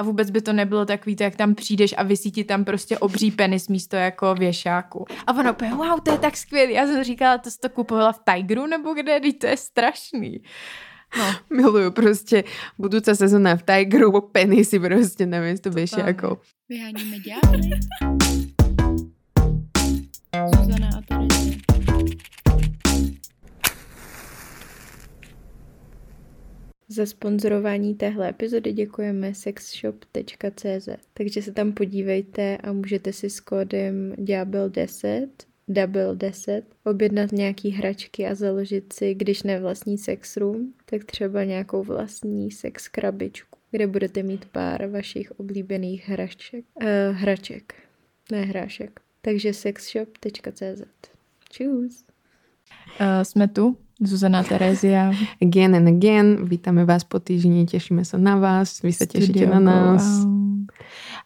a vůbec by to nebylo takový to, jak tam přijdeš a visí ti tam prostě obří penis místo jako věšáku. A ono úplně, wow, to je tak skvělý. Já jsem říkala, to jsi to kupovala v Tigeru nebo kde, to je strašný. No. Miluju prostě budoucí sezóna v Tigeru, penisy prostě na místo věšáku. Vyháníme ďábly. Zuzana a Tereza. Za sponzorování téhle epizody děkujeme sexshop.cz, takže se tam podívejte a můžete si s kódem DABL10 objednat nějaký hračky a založit si, když ne vlastní sex room, tak třeba nějakou vlastní sex krabičku, kde budete mít pár vašich oblíbených hraček. Takže sexshop.cz. Čus. Jsme tu. Zuzana, Terezia. Again and again. Vítáme vás po týždni, těšíme se na vás, vy se těšíte na nás.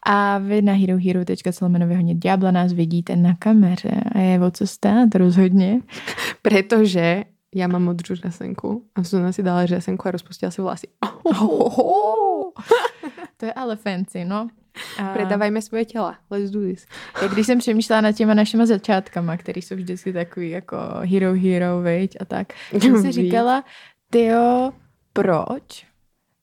A vy na herohero.cz/diabla nás vidíte na kameře a je o co stát rozhodně. Protože já mám modrou řasenku a Zuzana si dala řasenku a rozpustila si vlasy. To je ale fancy, no. Predávajme svoje těla. Let's do this. Jak když jsem přemýšlela nad těma našima začátkama, který jsou vždycky takový jako hero, veď a tak. Jsem si říkala, tyjo, proč?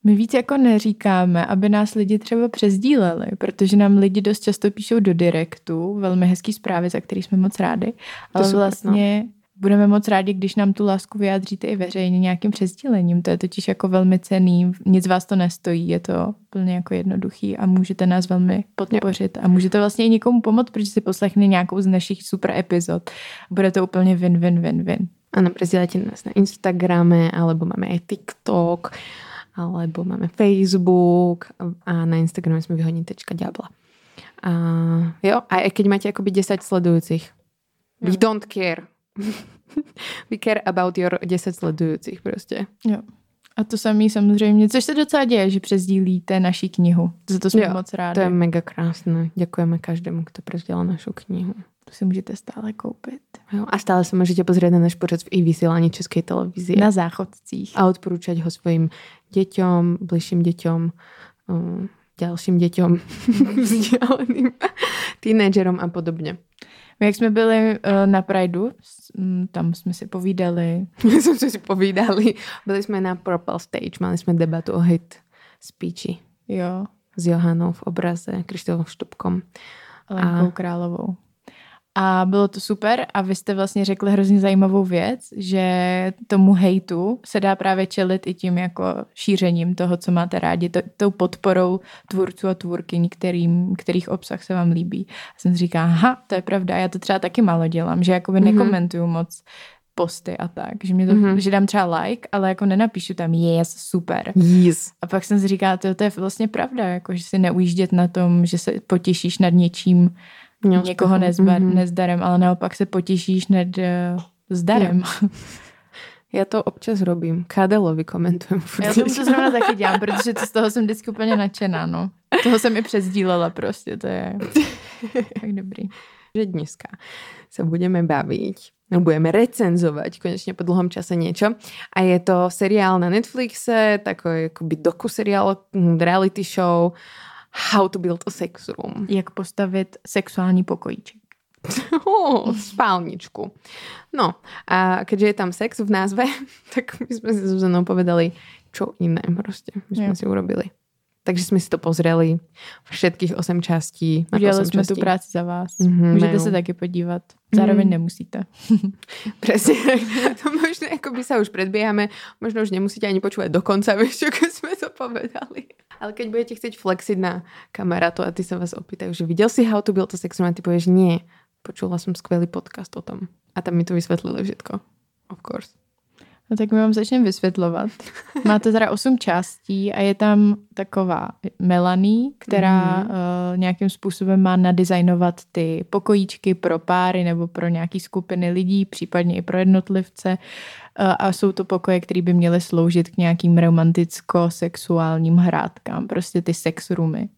My víc jako neříkáme, aby nás lidi třeba přesdíleli, protože nám lidi dost často píšou do direktu velmi hezký zprávy, za který jsme moc rádi. Ale vlastně budeme moc rádi, když nám tu lásku vyjádříte i veřejně nějakým přesdílením. To je totiž jako velmi cenný, nic vás to nestojí, je to plně jako jednoduchý a můžete nás velmi podpořit a můžete vlastně i někomu pomoct, protože si poslechne nějakou z našich super epizod. Bude to úplně win-win-win-win. Ano, přesdílejte nás na Instagrame, alebo máme i TikTok, alebo máme Facebook a na Instagramu jsme vyhodní.diabla. A jo, a keď máte jakoby 10 sledujících, we don't care. We care about your 10 sledujících prostě. Jo. A to samý samozřejmě, což se docela děje, že přesdílíte naši knihu. Za to jsme moc rádi. To je mega krásné. Děkujeme každému, kdo přesdělal našu knihu. To si můžete stále koupit. Jo, a stále se můžete pozrieť na náš pořad i vysílání České televize. Na záchodcích. A odporúčať ho svojim děťom, bližším děťom, dalším děťom, vzdělaným teenagerom a podobně. Jak jsme byli na Prideu, tam jsme si povídali. Byli jsme na Purple Stage, mali jsme debatu o hate speechi. Jo. S Johanou v obraze, Krištofem Štupkom. Lenkou Královou. A bylo to super a vy jste vlastně řekli hrozně zajímavou věc, že tomu hejtu se dá právě čelit i tím jako šířením toho, co máte rádi, tou podporou tvůrců a tvůrky, kterých obsah se vám líbí. A jsem říkala, aha, to je pravda, já to třeba taky málo dělám, že jakoby nekomentuju moc posty a tak, že, mě to, že dám třeba like, ale jako nenapíšu tam yes, super. Yes. A pak jsem si říkala, to je vlastně pravda, jako, že si neujíždět na tom, že se potěšíš nad něčím, někoho nezdarem, ale naopak se potěšíš nad zdarem. Já to občas robím. Kadelovi komentujem. Já tomu to zrovna taky dělám, protože z toho jsem vždycky úplně nadšená. No. Toho jsem i přesdílela prostě. To je tak dobrý. Že dneska se budeme bavit, budeme recenzovat konečně po dlouhém čase něco. A je to seriál na Netflixe, takový jakoby dokuseriál, reality show, How to build a sex room. Jak postavit sexuální pokojíček. Spálničku. No, a keďže je tam sex v názve, tak my jsme si s Zuzanou povedali, čo jiné prostě. My jsme si urobili. Takže jsme si to pozreli všetkých 8 částí. Udělali jsme tu práci za vás. Můžete se taky podívat. Zároveň nemusíte. Přesně. To možná jako by se už předběháme. Možná už nemusíte ani počúvat dokonce, víš, když jsme to povedali. Ale keď budete chtěť flexit na kamarátu a ty se vás opýtají, že viděl si How to Build a Sex Room a ty pověš, nie, počula jsem skvělý podcast o tom. A tam mi to vysvětlili všetko. Of course. No tak my vám začneme vysvětlovat. Má to teda 8 částí a je tam taková Melanie, která nějakým způsobem má nadizajnovat ty pokojíčky pro páry nebo pro nějaký skupiny lidí, případně i pro jednotlivce. A jsou to pokoje, které by měly sloužit k nějakým romanticko-sexuálním hrádkám. Prostě ty sex roomy.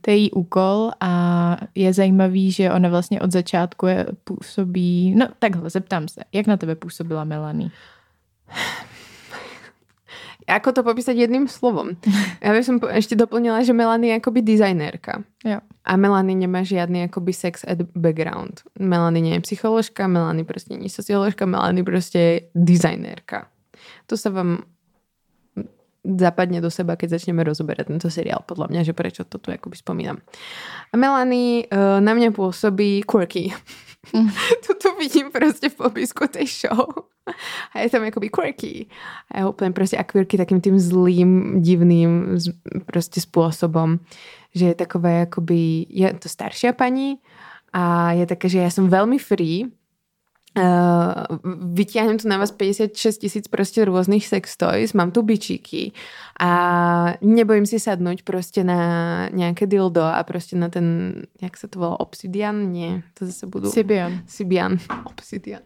To je její úkol a je zajímavý, že ona vlastně od začátku působí... No takhle, zeptám se, jak na tebe působila Melanie? ako to popísať jedným slovom? Ja by som ešte doplnila, že Melanie je akoby dizajnérka. Jo. A Melanie nemá žiadny akoby sex ed background. Melanie nie je psycholožka, Melanie prostě nie je socioložka, Melanie prostě je dizajnérka. To sa vám zapadne do seba, keď začneme rozoberať tento seriál, podľa mňa, že prečo to tu akoby spomínam. A Melanie na mňa pôsobí quirky. Toto vidím prostě v popisku tej show. A je tam jakoby quirky. A je úplně prostě a quirky takým tím zlým, divným prostě způsobem, že je takové jakoby, je to starší paní a je také, že já jsem velmi free. Vytiahnem tu na vás 56 000 prostě různých sex toys, mám tu bičíky a nebojím si sadnout prostě na nějaké dildo a prostě na ten, jak se to volá, obsidian? Ne, to zase budu... Sibian. Obsidian.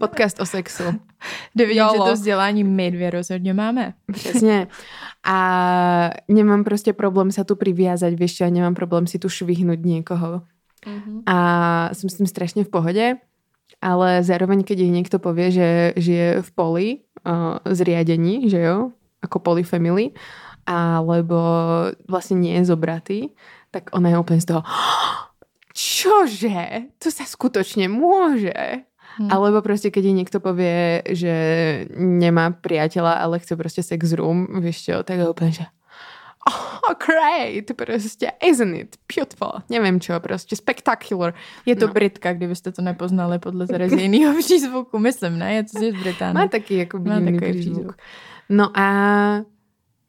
Podcast o sexu. Jde vidět, že to vzdělání my dvě rozhodně máme. Přesně. A nemám prostě problém se tu priviazať, víš, já nemám problém si tu švihnout někoho. Uhum. A jsem s tím strašně v pohodě, ale zároveň, keď jej někdo pově, že žije v poli zriadení, že jo, jako poli family, alebo vlastně nie je zobratý, tak ona je úplně z toho, čože, to se skutečně může. Alebo prostě, keď jej někdo pově, že nemá priateľa, ale chce prostě sex room, víš čo, tak je úplně, že oh, great, prostě, isn't it beautiful, nevím čo, prostě spectacular. Je to no. Britka, kdybyste to nepoznali podle Terezijnýho přízvuku, myslím, ne? Je to z Britány. Má taky jako divný přízvuk. No a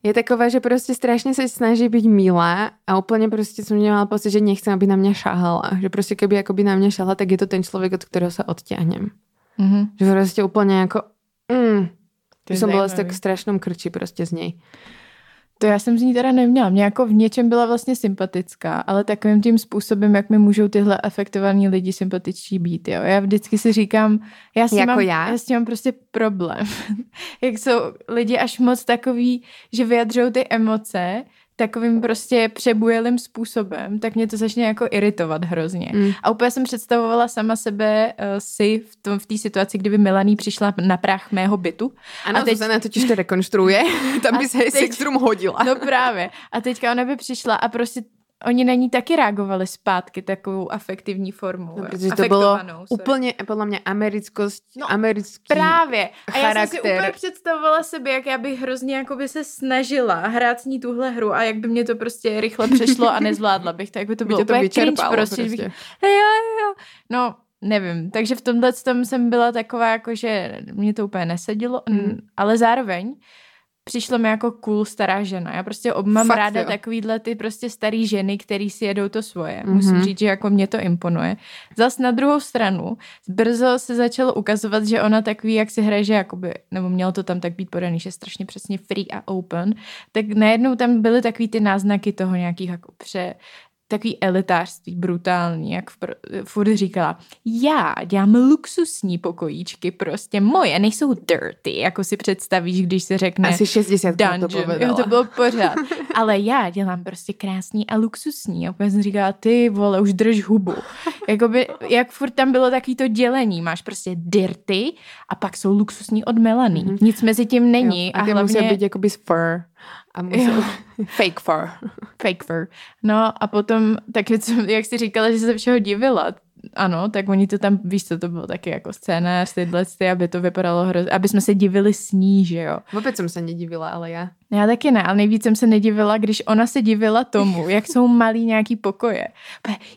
je taková, že prostě strašně se snaží být milá a úplně prostě jsem měla pocit, že nechcem, aby na mě šahala. Že prostě keby jakoby na mě šahala, tak je to ten člověk, od kterého se odtáhnem. Mm-hmm. Že prostě úplně jako že jsem byla v tak strašnou krči prostě z něj. To já jsem z ní teda neměla. Mě jako v něčem byla vlastně sympatická, ale takovým tím způsobem, jak mi můžou tyhle afektovaní lidi sympatičtí být. Jo? Já vždycky si říkám, já s tím mám prostě problém. Jak jsou lidi až moc takový, že vyjadřují ty emoce takovým prostě přebujelým způsobem, tak mě to začne jako iritovat hrozně. Mm. A úplně jsem představovala sama sebe si v té situaci, kdyby Melanie přišla na práh mého bytu. Ano, Zuzana totiž to rekonstruuje. Tam by se sex room hodila. No právě. A teďka ona by přišla a prostě oni na ní taky reagovali zpátky takovou afektivní formou. No, protože to bylo úplně, podle mě, americký právě. A charakter. Já jsem si úplně představovala sebe, jak já bych hrozně jakoby se snažila hrát s ní tuhle hru a jak by mě to prostě rychle přešlo a nezvládla bych to. Jak by to bylo úplně cringe prostě. No, nevím. Takže v tomhle jsem byla taková, jako, že mě to úplně nesedělo, ale zároveň přišlo mi jako cool stará žena. Já prostě mám fakt ráda takovýhle ty prostě starý ženy, který si jedou to svoje. Mm-hmm. Musím říct, že jako mě to imponuje. Zas na druhou stranu, brzo se začalo ukazovat, že ona takový, jak si hraje, že jakoby, nebo mělo to tam tak být podaný, že strašně přesně free a open, tak najednou tam byly takový ty náznaky toho nějakých jako takový elitářství, brutální, jak furt říkala, já dělám luxusní pokojíčky, prostě moje, nejsou dirty, jako si představíš, když se řekne asi 60 dungeon, jo, to bylo pořád, ale já dělám prostě krásný a luxusní, a já jsem říkala, ty vole, už drž hubu, jakoby, jak furt tam bylo takový to dělení, máš prostě dirty a pak jsou luxusní od Melanie, nic mezi tím není, jo, a hlavně musí být jakoby fur. A musel... Fake fur. No a potom, taky, jak jsi říkala, že se všeho divila, ano, tak oni to tam, víš co, to bylo taky jako scénář, tyhle, aby to vypadalo hrozně, aby jsme se divili s ní, že jo. Vůbec jsem se nedivila, ale já. Já taky ne, ale nejvíc jsem se nedivila, když ona se divila tomu, jak jsou malý nějaký pokoje.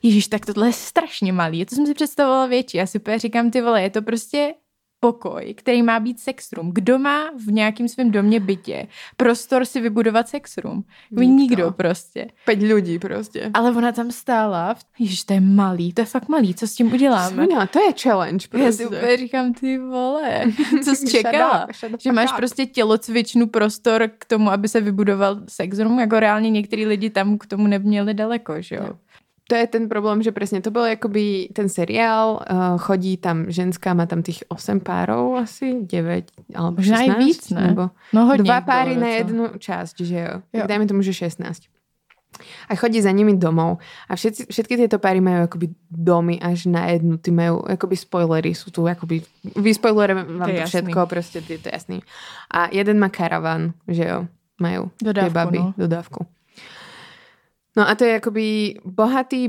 Ježíš, tak tohle je strašně malý, to jsem si představovala větší, já si úplně říkám, ty vole, je to prostě pokoj, který má být sex room. Kdo má v nějakém svém domě bytě prostor si vybudovat sex room? Nikdo prostě. 5 lidí prostě. Ale ona tam stála. Ježiš, to je malý, to je fakt malý, co s tím uděláme? Směna, to je challenge prostě. Já si úplně říkám, ty vole, co jsi čekala? Že máš prostě tělocvičnu prostor k tomu, aby se vybudoval sex room, jako reálně některý lidi tam k tomu neměli daleko, že jo? No. To je ten problém, že přesně to byl jakoby ten seriál, chodí tam ženská, má tam těch 8 párů asi, 9, alebo možná 16. Možná i víc, ne? Nebo no hodně. 2 páry na jednu část, že jo? Dajme tomu, že 16. a chodí za nimi domov. A všetky tieto páry majú akoby domy až na jednu. Ty majú akoby spoilery, sú tu akoby vyspoilerujem vám to všetko, proste je to jasný. A jeden má karavan, že jo, majú tie baby, no. Dodávku. No a to je akoby bohatí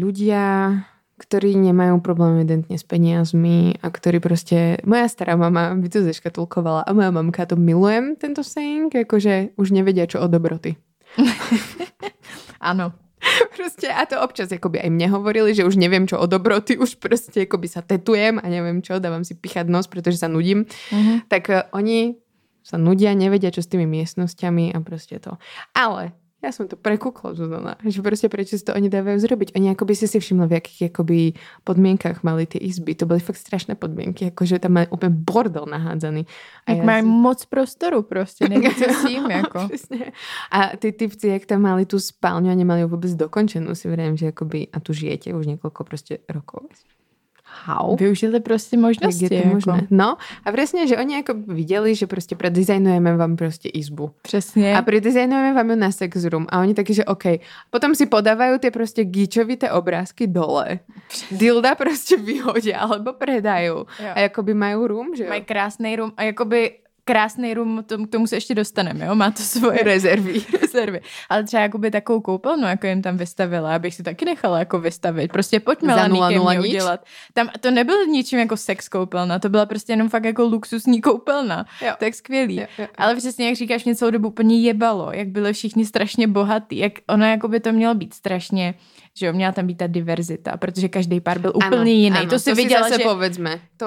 ľudia, ktorí nemajú problém evidentne s peniazmi a ktorí proste... Moja stará mama by to zeškatulkovala a moja mamka, to milujem, tento saying, akože už nevedia, čo o dobroty. Áno. Proste a to občas akoby aj mne hovorili, že už neviem, čo o dobroty, už proste akoby sa tetujem a neviem čo, dávam si pichať nos, pretože sa nudím. Uh-huh. Tak oni sa nudia, nevedia, čo s tými miestnosťami a proste to. Ale... Ja som to prekúkla, že proste prečo si to oni dávajú zrobiť. Oni akoby si všimla, v jakých akoby podmienkach mali tie izby. To boli fakt strašné podmienky, akože tam mali úplne bordel nahádzaný. A jak majú moc prostoru proste, neviem, čo s tým, ako. A tí typci, jak tam mali tú spálňu a nemali ju vôbec dokončenú, si verím, že akoby, a tu žijete už niekoľko proste rokov. How? Využili proste možnosti. Je to možné. No a presne, že oni ako videli, že proste predizajnujeme vám proste izbu. Přesně. A predizajnujeme vám ju na sex room. A oni taky, že OK. Potom si podávajú tie proste gíčovité obrázky dole. Dilda proste vyhodia alebo predajú. Jo. A jakoby majú room, že jo? Mají krásnej room. A jakoby krásnej room, k tomu se ještě dostaneme, jo? Má to svoje rezervy. Ale třeba jakoby takovou koupelnu, jako jim tam vystavila, abych si taky nechala jako vystavit. Prostě pojďme laníkem udělat. Tam to nebyl ničím jako sex koupelna, to byla prostě jenom fakt jako luxusní koupelna. Jo. Tak skvělý. Jo. Ale přesně, jak říkáš, mě celou dobu úplně jebalo, jak byli všichni strašně bohatý, jak ono jakoby to mělo být strašně, že jo, měla tam být ta diverzita, protože každý pár byl úplně jiný. Ano, to si viděla, že povedzme, to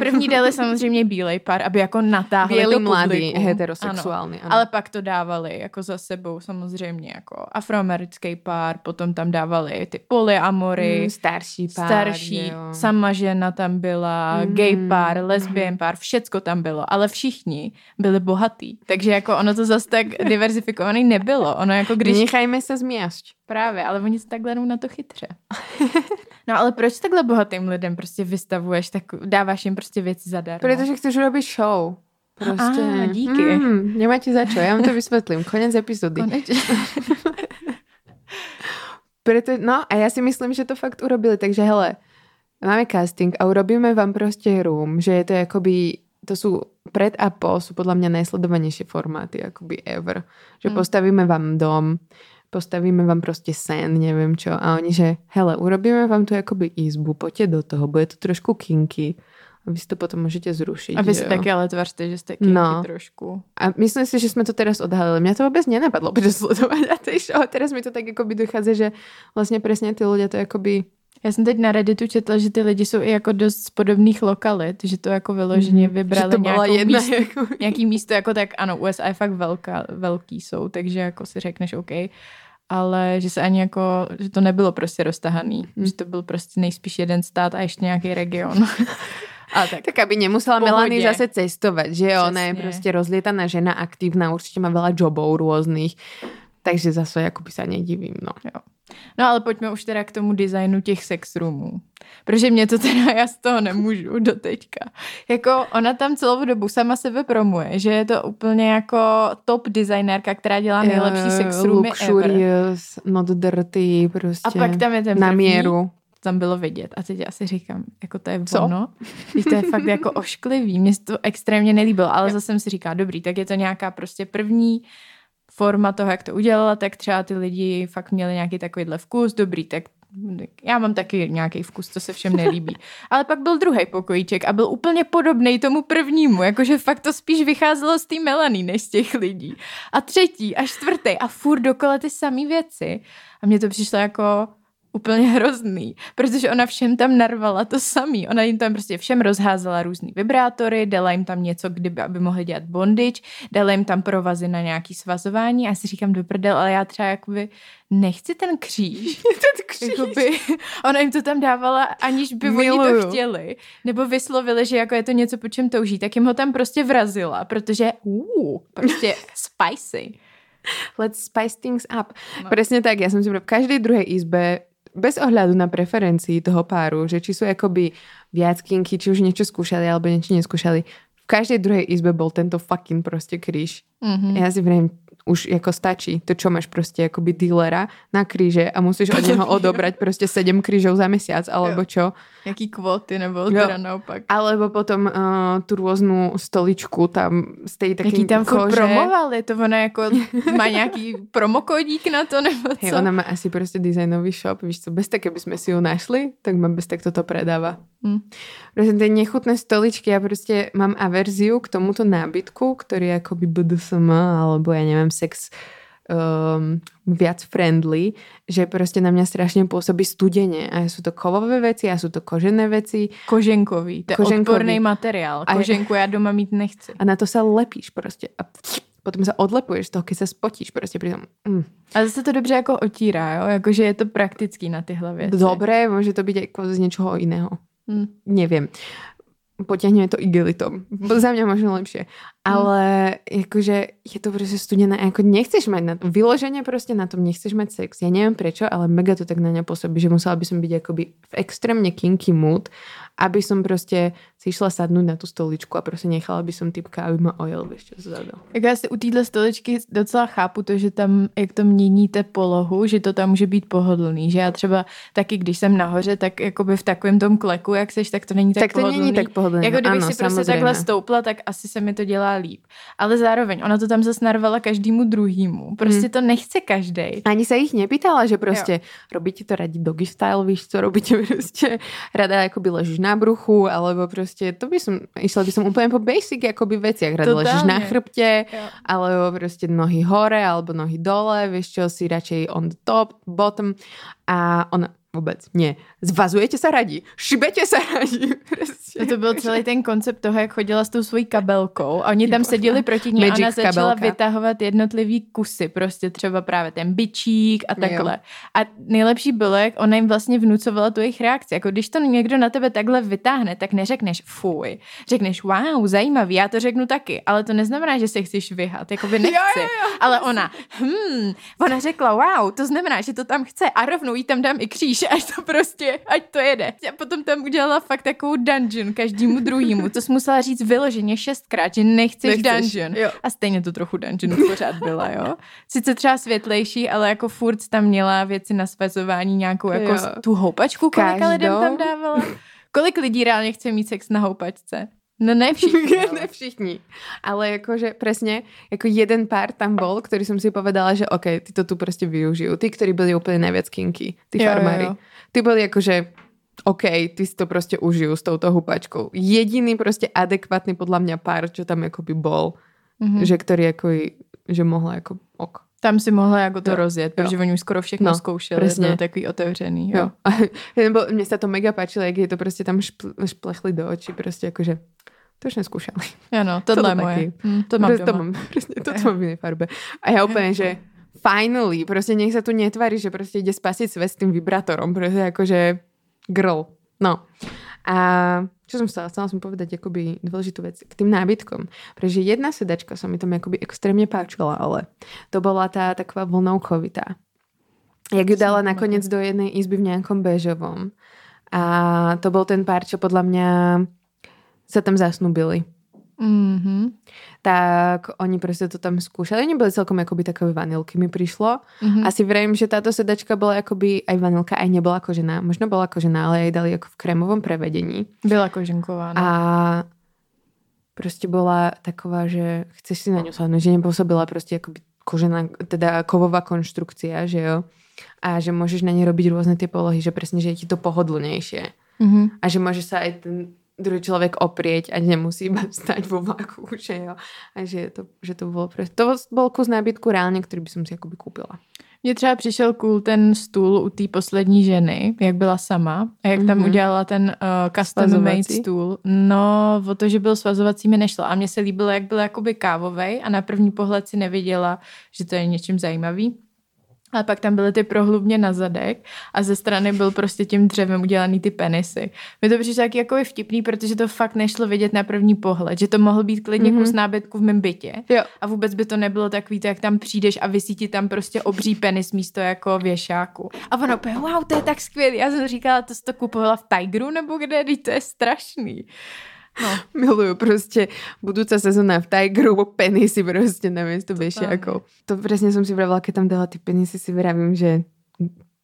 první dali samozřejmě bílej pár, aby jako natáhli bělý to mladý, heterosexuální. Ale pak to dávali jako za sebou samozřejmě jako afroamerický pár, potom tam dávali ty polyamory, starší pár, jo. Sama žena tam byla, gay pár, lesbian pár, všecko tam bylo, ale všichni byli bohatí. Takže jako ono to zase tak diverzifikovaný nebylo. Ono jako když... Nechajme se změšť. Právě, ale oni se takhle jenom na to chytře. No ale proč takhle bohatým lidem prostě vystavuješ, tak dáváš jim prostě věci zadarmo? Protože chceš robit show. Prostě. Ah, díky. Nemáte za čo, já vám to vysvětlím. Konec epizody. Proto, no a já si myslím, že to fakt urobili, takže hele, máme casting a urobíme vám prostě room, že je to jakoby, to jsou pred a po, jsou podle mě nejsledovanější formáty, jakoby ever. Že postavíme vám dom, postavíme vám prostě sen, nevím čo. A oni, že hele, urobíme vám tu jakoby izbu, pojďte do toho, bude to trošku kinky. A vy si to potom můžete zrušit. A vy si taky ale tvařte, že jste kinky trošku. A myslím si, že jsme to teraz odhalili. Mě to vůbec nenapadlo, protože sledovat a ty show. Teraz mi to tak jakoby dochází, že vlastně přesně ty lidé to jakoby... Já jsem teď na Redditu četla, že ty lidi jsou i jako dost z podobných lokalit, že to jako vyloženě vybrali nějaký místo, jako tak ano, USA je fakt velký jsou, takže jako si řekneš OK, ale že se ani jako, že to nebylo prostě roztahaný, že to byl prostě nejspíš jeden stát a ještě nějaký region. A tak aby nemusela Melanie zase cestovat, že jo, ona je prostě rozlietaná žena, aktivná, určitě má veľa jobů různých, takže zase jakoby se nedivím, no. Jo. No ale pojďme už teda k tomu designu těch sex roomů. Protože mě to teda, já z toho nemůžu do teďka. Jako ona tam celou dobu sama sebe promuje, že je to úplně jako top designérka, která dělá nejlepší sex roomy luxurious, ever. Not dirty, prostě. A pak tam je ten na míru. Tam bylo vidět. A teď já si říkám, jako to je ono. To je fakt jako ošklivý. Mně to extrémně nelíbilo, ale zase jsem si říká, dobrý, tak je to nějaká prostě první forma toho, jak to udělala, tak třeba ty lidi fakt měli nějaký takovýhle vkus, dobrý, tak já mám taky nějaký vkus, to se všem nelíbí. Ale pak byl druhý pokojíček a byl úplně podobný tomu prvnímu, jakože fakt to spíš vycházelo z té Melanie než z těch lidí. A třetí a čtvrtý a furt dokola ty samý věci. A mně to přišlo jako... úplně hrozný, protože ona všem tam narvala to samý. Ona jim tam prostě všem rozházela různý vibrátory, dala jim tam něco, kdyby, aby mohli dělat bondage, dala jim tam provazy na nějaký svazování a já si říkám do prdel, ale já třeba jakoby nechci ten kříž. Jakoby, ona jim to tam dávala, aniž by oni to chtěli. Nebo vyslovili, že jako je to něco, po čem touží, tak jim ho tam prostě vrazila, protože prostě spicy. Let's spice things up. No. Presne tak, ja som si v každej druhej izbe bez ohľadu na preferencii toho páru, že či sú akoby viac kinky, či už niečo skúšali alebo niečo neskúšali, v každej druhej izbe bol tento fucking prostě kríž. Ja si vriem, už jako stačí. To čo máš prostě jakoby dealera na kríže a musíš od něho odobrať prostě 7 krížov za mesiac, alebo čo. Jaký kvóty nebo teda naopak. Alebo potom tu různou stoličku tam z tej taky jaký tam kože. Promoval, je to ona jako má nějaký promokodík na to nebo co? Hej, ona má asi prostě designový shop, víš co, bez tak, aby jsme si ho našli, tak má bez tak toto predává. Prostě ty nechutné stoličky, já prostě mám averziu k tomuto nábytku, který je jakoby BDSM, alebo já nevím, sex viac friendly, že prostě na mě strašně působí studeně a jsou to kovové věci a jsou to kožené věci. Koženkový, to je odporný materiál. Koženku já doma mít nechci. A na to se lepíš prostě a potom se odlepuješ z toho, když se spotíš prostě při tom. A zase to dobře jako otírá, jo? Jakože je to praktický na tyhle věci. Dobré, může to být jako z něčeho jiného. Nevím. Potiahneme to igelitom. Za mě možná lepší. Ale jakože je to prostě studené. Jako nechceš mať na tom vyloženě prostě na tom nechceš mať sex. Já nevím prečo, ale mega to tak na ně působí, že musela by som být jakoby v extrémně kinky mood, aby som prostě si šla sadnout na tu stoličku a prostě nechala by som typka, aby ma ojel ještě zadu. Jak já si u téhle stoličky docela chápu to, že tam, jak to měníte polohu, že to tam může být pohodlný, že já třeba taky, když jsem nahoře, tak jakoby v takovém tom kleku, jak seš, tak to není tak pohodlný. To není tak pohodlný. Jako kdybych si prostě takhle stoupla, tak asi se mi to dělá líp. Ale zároveň ona to tam zase narvala každému druhýmu. Prostě to nechce každej. Ani se jich nepýtala, že prostě robíte to radí doggy style, víš co, robíte prostě rada jakoby ležíš na bruchu, alebo prostě to by som, išla by som úplně po basic jakoby veciach, rada ležíš na chrbte, alebo prostě nohy hore, alebo nohy dole, víš čo, si radšej on the top, bottom a ona vůbec ne. Zvazujete se radí, šibete se radí. Prostě. To byl celý ten koncept toho, jak chodila s tou svojí kabelkou a oni tam seděli proti ní a ona začala vytahovat jednotlivý kusy, prostě třeba právě ten bičík a takhle. Jo. A nejlepší bylo, jak ona jim vlastně vnucovala tu jejich reakci. Jako když to někdo na tebe takhle vytáhne, tak neřekneš fuj. Řekneš wow, zajímavý, já to řeknu taky, ale to neznamená, že se chceš vyhat, jakoby nechci. Jo, ale ona, ona řekla wow, to znamená, že to tam chce a rovnou jí tam dám i kříž. Až to prostě, ať to jede. A potom tam udělala fakt takovou dungeon každému druhýmu. To jsi musela říct vyloženě 6krát, že nechceš dungeon. Jo. A stejně to trochu dungeon pořád byla, jo. Sice třeba světlejší, ale jako furt tam měla věci na svazování, nějakou jako tu houpačku, kolika lidem tam dávala. Kolik lidí reálně chce mít sex na houpačce? No ne všichni. Ne všichni. Ale jakože přesně, jako jeden pár tam bol, který jsem si povedala, že OK, ty to tu prostě využiju. Ty, kteří byli úplně nejvíc kinky, ty farmáři. Ty byli jakože OK, ty si to prostě užiju s touto hupačkou. Jediný prostě adekvátny podle mě pár, čo tam jakoby bol, že který jako že mohla jako ok. Tam si mohla jako to rozjet, protože oni už skoro všechno zkoušeli, to takový otevřený. Jo. Nebo mně se to mega páčilo, jak je to prostě tam šplechli do očí, prostě jakože to už neskúšali. Ano, tohle je moje. To mám doma. To mám v jiné farbe. A já úplně, že finally, prostě nech se tu netváří, že prostě jde spasit svět s tím vibrátorem, prostě jakože girl. No. A čo som chcela som povedať akoby dôležitú vec k tým nábytkom, pretože jedna sedačka sa mi tam akoby extrémne páčila, ale to bola tá taková vlnovkovitá. Jak ju dala nakoniec do jednej izby v nejakom béžovom. A to bol ten pár, čo podľa mňa sa tam zasnúbili. Tak oni prostě to tam zkoušeli. Oni byli celkom jakoby takové vanilky mi přišlo. Asi vrajím, že táto sedačka byla jakoby aj vanilka, aj nebyla kožená. Možno byla kožená, ale jej dali jako v krémovom prevedení. Byla koženková. Ne? A prostě byla taková, že chceš si na ňu sadnout, že nepůsobila prostě jakoby kožená, teda kovová konštrukcia, že jo. A že můžeš na ní robiť různé ty polohy, že přesně, že je ti to pohodlnější. A že můžeš se aj ten druhý člověk oprieť a nemusí iba vstať vo vlaku, že jo. A že to bylo prostě, to byl kus nábytku reálně, který by som si jakoby koupila. Mně třeba přišel cool ten stůl u té poslední ženy, jak byla sama a jak tam udělala ten custom made stůl. No, o to, že byl svazovací, mi nešlo. A mně se líbilo, jak byl jakoby kávovej a na první pohled si neviděla, že to je něčím zajímavý. Ale pak tam byly ty prohlubně na zadek a ze strany byl prostě tím dřevem udělaný ty penisy. Mě to přišlo taky jako vtipný, protože to fakt nešlo vidět na první pohled, že to mohl být klidně kus nábytku v mém bytě. Jo. A vůbec by to nebylo takový, to, jak tam přijdeš a visí ti tam prostě obří penis místo jako věšáku. A ono úplně, wow, to je tak skvělý. Já jsem říkala, to jsi to kupovala v Tigeru nebo kde, to je strašný. No. Miluju prostě budúca sezóna v Tigeru, penisy prostě namiesto bešiakov. To presne som si vravila, keď tam dala tie penisy, si vravím, že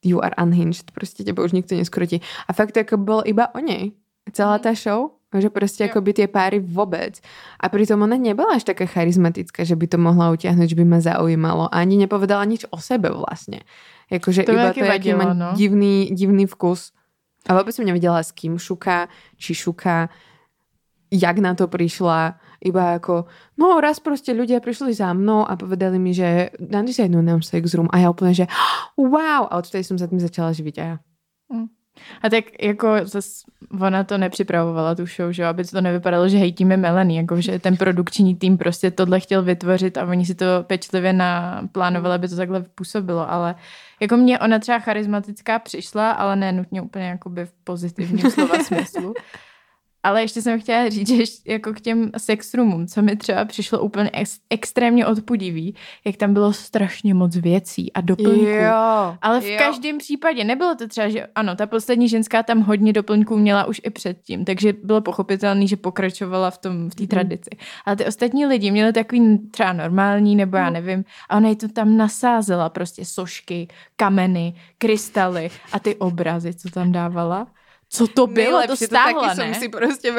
you are unhinged, prostě teba už nikto neskrotí. A fakt jako bylo iba o nej. Celá ta show, že prostě jako by tie páry vôbec. A pritom ona nebyla až taká charizmatická, že by to mohla utiahnuť, že by ma zaujímalo. A ani nepovedala nič o sebe vlastne. Jakože iba to, jaký má no? divný vkus. A vôbec som nevedela, s kým šuká, či šuká, jak na to prišla, iba ako, no raz prostě ľudia prišli za mnou a povedali mi, že nadizajnú nám sex room a ja úplne, že wow, a odtedy som za tým začala živiť a ja. A tak jako zase ona to nepřipravovala tu show, že aby to nevypadalo, že hejtíme Melanie, jako že ten produkční tým prostě tohle chtěl vytvořit a oni si to pečlivě naplánovali, aby to takhle působilo, ale jako mě ona třeba charismatická přišla, ale ne nutně úplně jakoby v pozitivním slova smyslu. Ale ještě jsem chtěla říct, že jako k těm sexroomům, co mi třeba přišlo úplně extrémně odpudivý, jak tam bylo strašně moc věcí a doplňků. Ale v každém případě nebylo to třeba, že ano, ta poslední ženská tam hodně doplňků měla už i předtím, takže bylo pochopitelné, že pokračovala v té tradici. Ale ty ostatní lidi měli takový třeba normální, nebo já nevím, a ona je to tam nasázela prostě sošky, kameny, krystaly a ty obrazy, co tam dávala. Co to bylo? Nejlepší, to stáhla, ne? Som si prostě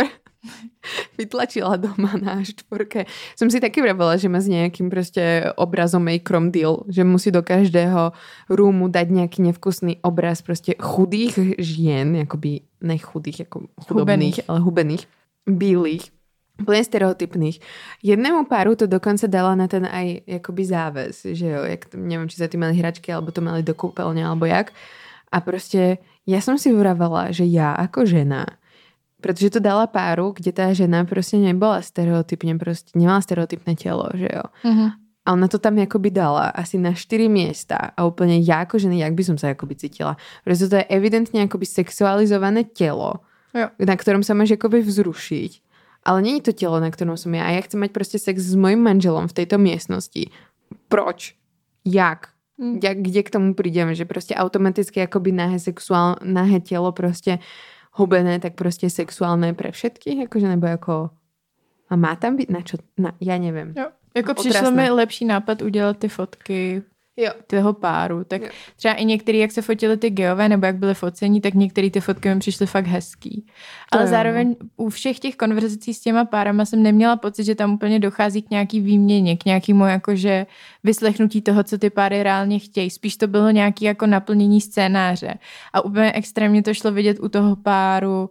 vytlačila doma na štvorke. Som si taky vravila, že má s nejakým prostě obrazom makerom deal, že musí do každého roomu dať nejaký nevkusný obraz prostě chudých žien, jakoby nechudých, jako chudobných, ale hubených, bílých, plně stereotypných. Jednému páru to dokonce dala na ten aj jakoby záves, že jo, jak, nevím, či za tým mali hračky, alebo to mali do koupelně, alebo jak. A prostě já jsem si vravala, že já jako žena, protože to dala páru, kde ta žena prostě nebyla stereotypně, prostě nemala stereotypné tělo, že jo. Uh-huh. A ona to tam jakoby dala asi na 4 města a úplně já jako žena, jak by som se jakoby cítila. Protože to je evidentně jakoby sexualizované tělo, jo, na kterém se máš jakoby vzrušit. Ale není to tělo, na kterém jsem já. A já chci mať prostě sex s mojím manželom v této místnosti. Proč? Jak? Kde k tomu přijdeme, že prostě automaticky jakoby nahé tělo prostě hubené, tak prostě sexuálné pro všetky, jakože nebo jako a má tam být, na čo? Na, já nevím. Jo, jako přišlo mi lepší nápad udělat ty fotky tvého páru, tak jo. Třeba i některý, jak se fotili ty geové, nebo jak byly focení, tak některé ty fotky mi přišly fakt hezký. Ale to zároveň u všech těch konverzací s těma párama jsem neměla pocit, že tam úplně dochází k nějaký výměně, k nějakému jakože vyslechnutí toho, co ty páry reálně chtějí. Spíš to bylo nějaké jako naplnění scénáře. A úplně extrémně to šlo vidět u toho páru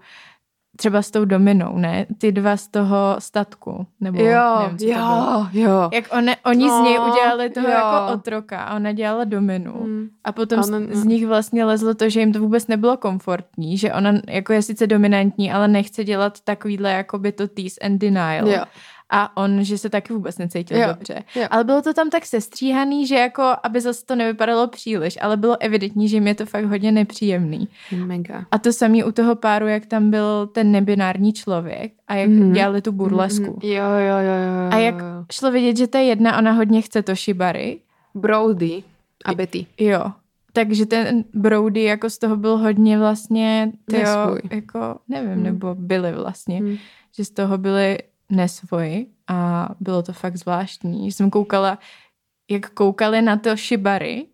třeba s tou dominou, ne? Ty dva z toho statku. Nebo, nevím, co to bylo. Jak oni z něj udělali toho jako otroka a ona dělala dominu. A potom z nich vlastně lezlo to, že jim to vůbec nebylo komfortní, že ona jako je sice dominantní, ale nechce dělat takovýhle jakoby to tease and denial. Jo. A on, že se taky vůbec necítil dobře. Jo. Ale bylo to tam tak sestříhaný, že jako, aby zase to nevypadalo příliš, ale bylo evidentní, že jim je to fakt hodně nepříjemný. Mega. A to samé u toho páru, jak tam byl ten nebinární člověk a jak dělali tu burlesku. Jo. A jak šlo vidět, že ta jedna, ona hodně chce to shibari. Brody a Betty. Jo. Takže ten Brody jako z toho byl hodně vlastně, jako nevím, nebo byli vlastně, že z toho byli nesvoji a bylo to fakt zvláštní. Jsem koukala, jak koukali na to shibari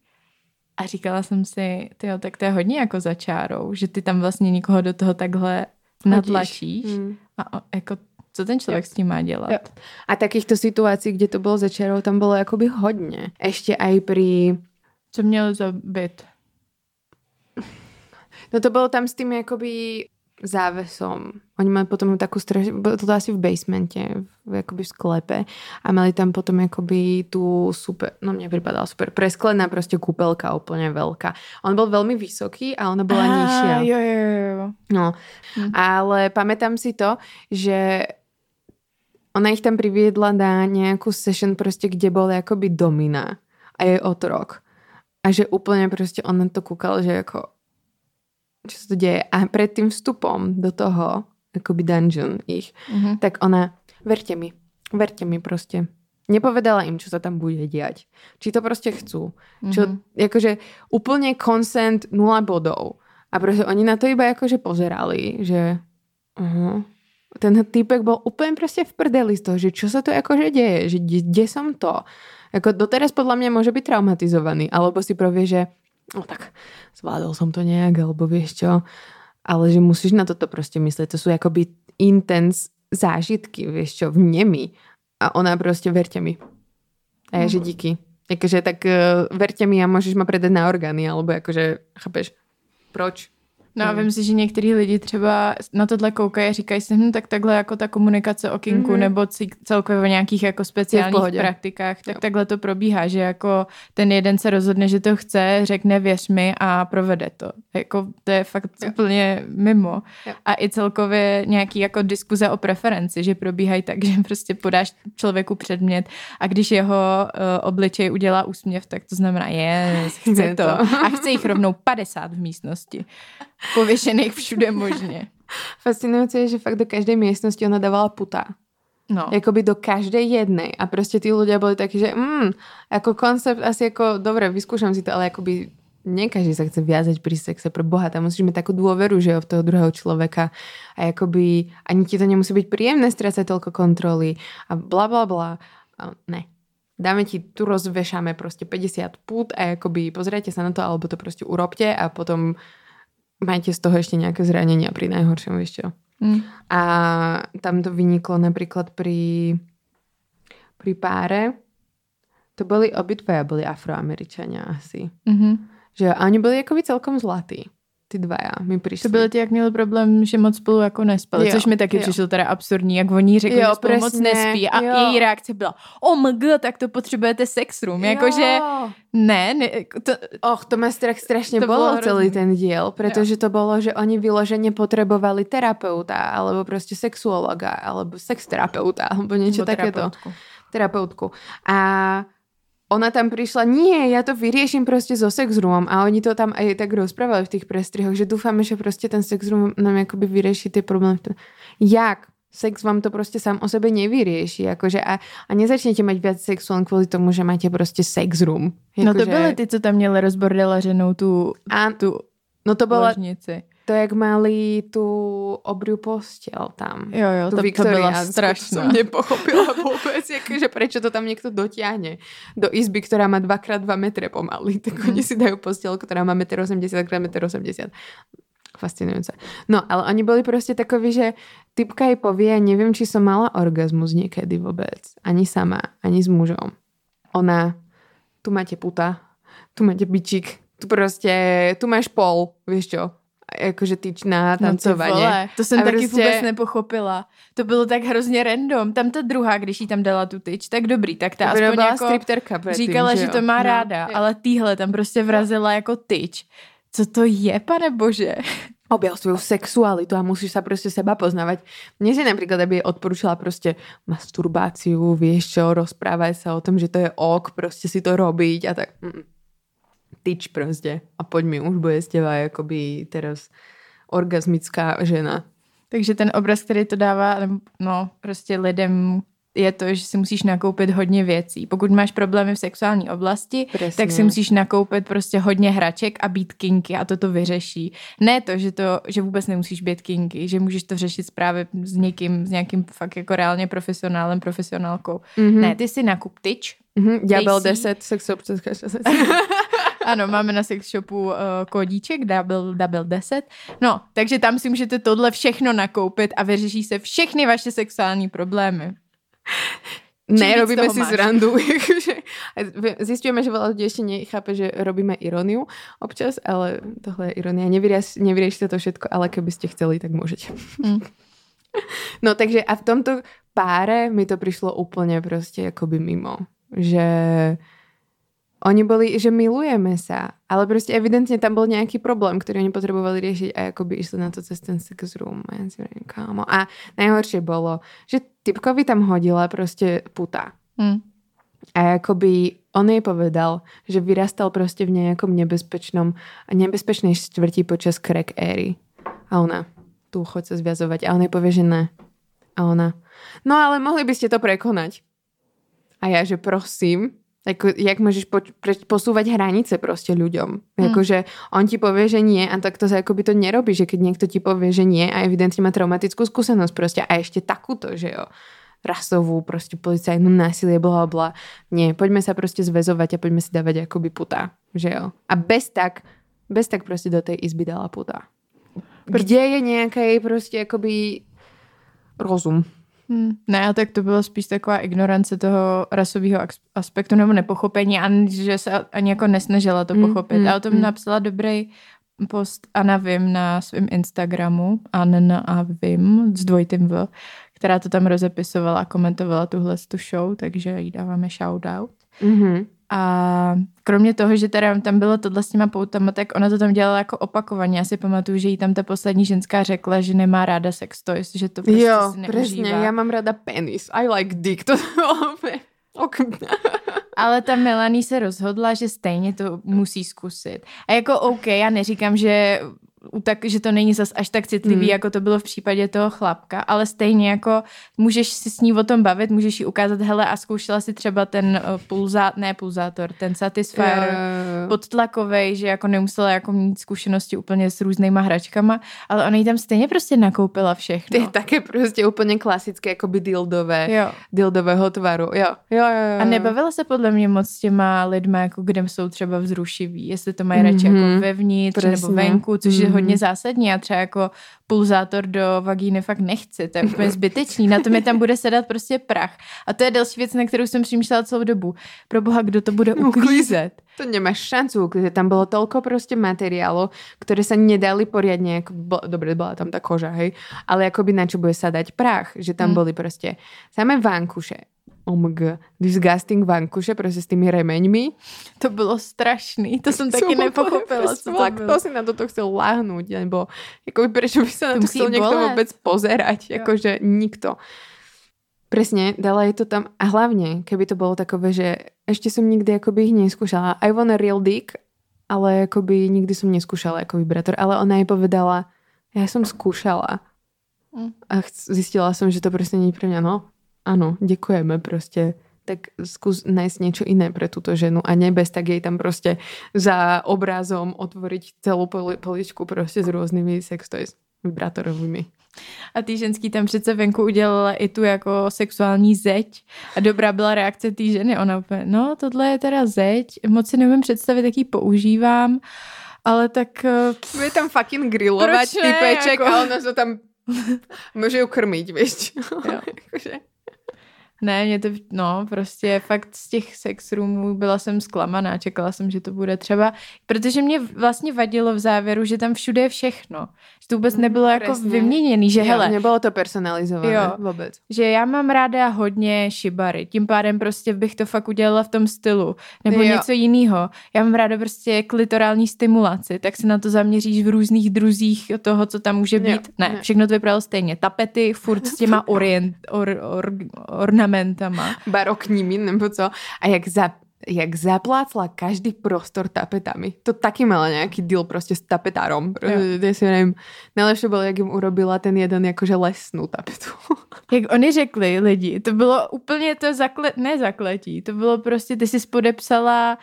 a říkala jsem si, tyjo, tak to je hodně jako za čárou, že ty tam vlastně nikoho do toho takhle natlačíš a jako co ten člověk s tím má dělat. Jo. A takýchto situací, kde to bylo za čárou, tam bylo jakoby hodně. Ještě aj pri... Co mělo za byt? No to bylo tam s tím jakoby... závesom. Oni mali potom takú bylo to asi v basemente, jakoby v sklepe a mali tam potom jakoby tu super, no mne pripadala super, presklená prostě kúpelka úplne veľká. On byl velmi vysoký a ona byla nižší. Jo. No, ale pamätám si to, že ona ich tam priviedla na nejakú session prostě, kde bol jakoby domina a jej otrok. A že úplne prostě on na to koukal, že jako čo sa to deje. A pred tým vstupom do toho, akoby dungeon ich, tak ona, verte mi prostě. Nepovedala im, čo sa tam bude diať. Či to prostě chcú. Čo, jakože úplne consent 0 bodov. A prostě oni na to iba jakože pozerali, že Ten týpek byl úplně prostě v prdeli z toho, že čo se to jakože děje, že kde jsem to. Jako doteraz podle mě může být traumatizovaný, alebo si prově, že no tak zvládol jsem to nějak, alebo víš čo, ale že musíš na toto prostě myslet, to jsou jakoby intense zážitky, víš čo, v němi. A ona prostě verte mi. A je, že díky. Jakože tak verte mi a můžeš ma predat na orgány, alebo jakože, chápeš, proč? No a vím si, že některý lidi třeba na tohle koukají a říkají si, tak takhle jako ta komunikace o kinku nebo celkově o nějakých jako speciálních praktikách, tak takhle to probíhá, že jako ten jeden se rozhodne, že to chce, řekne věř mi a provede to. Jako to je fakt úplně mimo. Jo. A i celkově nějaký jako diskuze o preferenci, že probíhají tak, že prostě podáš člověku předmět a když jeho obličej udělá úsměv, tak to znamená, chce to. A chce jich rovnou 50 v místnosti. Pověšených všude možně. Fascinující je, že fakt do každé místnosti ona dávala puta. No. Jakoby do každé jednej. A prostě ty lidé byli taky, že jako koncept asi jako, dobré, vyskúšam si to, ale jakoby ne každý se chce vyjázať pri sexe, pro boha, tam musíš mít takovou důvěru, že jo, v toho druhého člověka. A jakoby ani ti to nemusí být příjemné ztrácet toľko kontroly a bla, bla, bla. A ne. Dáme ti, tu rozvešáme prostě 50 put a jakoby pozrite se na to, alebo to prostě urobte a potom máte z toho ještě nějaké zranění a pri najhorším ještě. A tam to vyniklo například pri páre. To byli obidvaja, byli Afroameričania asi. Že a oni byli jakoby celkom zlatí. Ty dvaja mi přišli. To byl ti, jak měl problém, že moc spolu jako nespali, což mi taky přišlo teda absurdní, jak oni řekli, že spolu moc nespí a její reakce byla tak to potřebujete sex room, jakože ne to... to mě strašně bolo celý ten díl, protože to bylo, že oni vyloženě potřebovali terapeuta, alebo prostě sexuologa, alebo sexterapeuta, alebo něco takéto. Terapeutku. A ona tam prišla, nie, ja to vyrieším proste so sexroomom a oni to tam aj tak rozprávali v tých prestrihoch, že dúfame, že proste ten sexroom nám jakoby vyrieši tie problémy. Jak? Sex vám to proste sám o sebe nevyrieši. Jakože a nezačnete mať viac sexu len kvôli tomu, že máte proste sexroom. No to byly ty, co tam měli rozbordelařenou tu no to byla ložnici. To, jak mali tu obrů postěl tam. Jo, tu to byla strašná. To jsem nepochopila vůbec, jakože prečo to tam někdo dotiahne do izby, která má 2x2 metry pomaly. Tak oni si dají postěl, která má 1,80 m x 1,80 m. Fascinující. No, ale oni byli prostě takoví, že typka jej povie, nevím, či som mala orgazmus někdy vůbec. Ani sama, ani s mužem. Ona, tu máte puta, tu máte bičík, tu prostě, tu máš pol, víš čo? Jakože tyčná tancovaně. To jsem taky prostě vůbec nepochopila. To bylo tak hrozně random. Tam ta druhá, když jí tam dala tu tyč, tak dobrý, tak ta aspoň jako říkala, že to má ráda, ale týhle tam prostě vrazila jako tyč. Co to je, pane bože? Objav svou sexualitu a musíš se prostě seba poznávat. Mně si například, aby odporučila prostě masturbaciu, víš čo, rozprávaj se o tom, že to je ok, prostě si to robiť a tak... Tyč prostě. A pojď mi, už bude z těba jakoby teraz orgasmická žena. Takže ten obraz, který to dává, no prostě lidem je to, že si musíš nakoupit hodně věcí. Pokud máš problémy v sexuální oblasti, presně, tak si musíš nakoupit prostě hodně hraček a být kinky a to vyřeší. Ne to, že vůbec nemusíš být kinky, že můžeš to řešit právě s někým, s nějakým fakt jako reálně profesionálem, profesionálkou. Ne, ty si nakup tyč. Ďábel 10, sexobseská 10. Ano, máme na sex shopu kódíček, double 10. No, takže tam si můžete tohle všechno nakoupit a vyřeší se všechny vaše sexuální problémy. Ne, robíme si srandu. Zistujeme, že veľa ľudí ešte nechápe, že robíme ironiu občas, ale tohle je ironia. Nevyriešite to všetko, ale keby ste chceli, tak môžete. No, takže a v tomto páre mi to prišlo úplne prostě jakoby mimo. Že... Oni byli, že milujeme se, ale prostě evidentně tam byl nějaký problém, který oni potřebovali řešit a jakoby išli na to cez ten sex room. A nejhorší bylo, že typkovi tam hodila prostě puta. A jakoby on jej povedal, že vyrastal prostě v nějakom nebezpečné čtvrti počas crack éry. A ona, tu choď se zviazovat. A on jej pově, že ne. A ona, no ale mohli byste to prekonať. A já, že prosím, Jako, jak můžeš posúvať hranice prostě ľuďom? Jakože on ti povie, že nie a tak to sa akoby to nerobí, že keď niekto ti povie, že nie a evidentně má traumatickú skúsenosť prostě a ešte takúto, že jo, rasovú, prostě policajnú násilie, blablabla. Nie, poďme sa prostě zväzovať a poďme si dávať akoby putá, že jo. A bez tak prostě do tej izby dala putá. Kde je nějaký prostě jakoby rozum? Ne, a tak to bylo spíš taková ignorance toho rasového aspektu nebo nepochopení, a že se ani jako nesnažila to pochopit. A o tom napsala dobrý post Anna Vim na svém Instagramu, Anna Vim s dvojitým V, která to tam rozepisovala a komentovala tuhle tu show, takže jí dáváme shoutout. Mm-hmm. A kromě toho, že teda tam bylo tohle s těma poutama, tak ona to tam dělala jako opakovaně. Já si pamatuju, že jí tam ta poslední ženská řekla, že nemá ráda sex toys, že to prostě si neužívá. Jo, přesně, já mám ráda penis, I like dick, to okay. Ale ta Melanie se rozhodla, že stejně to musí zkusit. A jako OK, já neříkám, že to není zas až tak citlivý, jako to bylo v případě toho chlapka, ale stejně jako můžeš si s ní o tom bavit, můžeš jí ukázat, hele, a zkoušela si třeba ten pulzátor, ten Satisfyer podtlakovej, že jako nemusela jako mít zkušenosti úplně s různýma hračkama, ale ona jí tam stejně prostě nakoupila všechno. To je také prostě úplně klasické, jakoby dildového tvaru. Jo. A nebavila se podle mě moc s těma lidma, jako kde jsou třeba vzrušiví, jestli to mají radši jako vevnitř Presně. nebo venku, což je hodně zásadní. Já třeba jako pulzátor do vagíny fakt nechci, to je úplně zbytečný, na to mi tam bude sedat prostě prach. A to je další věc, na kterou jsem přemýšlela celou dobu. Pro boha, kdo to bude uklízet? To nemáš šancu uklízet, tam bylo tolko prostě materiálu, které se nedali poriadně, jako dobře, byla tam ta koža, hej, ale jakoby na čo bude sadať prach, že tam byly prostě samé vankuše. Omg, disgusting vankuše prostě s tými remeňmi. To bylo strašný, to jsem taky nepochopila, co to bylo. Kto si na toto chcel láhnuť, nebo jakoby prečo by se na to chcel někdo vůbec pozerať, jakože nikto. Presne, dala je to tam a hlavně, keby to bylo takové, že ještě jsem nikdy jakoby ich neskúšala. I want a real dick, ale jakoby nikdy jsem neskúšala jako vibrátor, ale ona jej povedala, já jsem skúšala. A zistila jsem, že to prostě není pro mě, no. Ano, děkujeme prostě. Tak zkus najít něco jiné pro tuto ženu a ne bez tak jej tam prostě za obrazom otvoriť celou poličku prostě s různými sex toys vibrátorovými. A ty ženský tam přece venku udělala i tu jako sexuální zeď a dobrá byla reakce té ženy. Ona úplně, no tohle je teda zeď, moc si nevím představit, jak ji používám, ale tak... Bude tam fucking grillovat typeček jako... a ona to tam může ju krmit, víš. Ne, mě to, no, prostě fakt z těch sex roomů byla jsem zklamaná, čekala jsem, že to bude třeba, protože mě vlastně vadilo v závěru, že tam všude je všechno, že to vůbec nebylo jako vyměněný, že jo, hele. Nebylo to personalizované vůbec. Že já mám ráda hodně shibari, tím pádem prostě bych to fakt udělala v tom stylu, nebo něco jiného. Já mám ráda prostě klitorální stimulaci, tak se na to zaměříš v různých druzích toho, co tam může být. Jo, ne, všechno to vypadalo stejně. Tapety furt s těma ornamentama. Barokními, nebo co. A jak zaplácla každý prostor tapetami. To taky mala nějaký deal prostě s tapetárom. Já si nevím, nejlepší bylo, jak jim urobila ten jeden jakože lesnou tapetu. Jak oni řekli lidi, to bylo úplně to nezakletí, to bylo prostě, ty jsi podepsala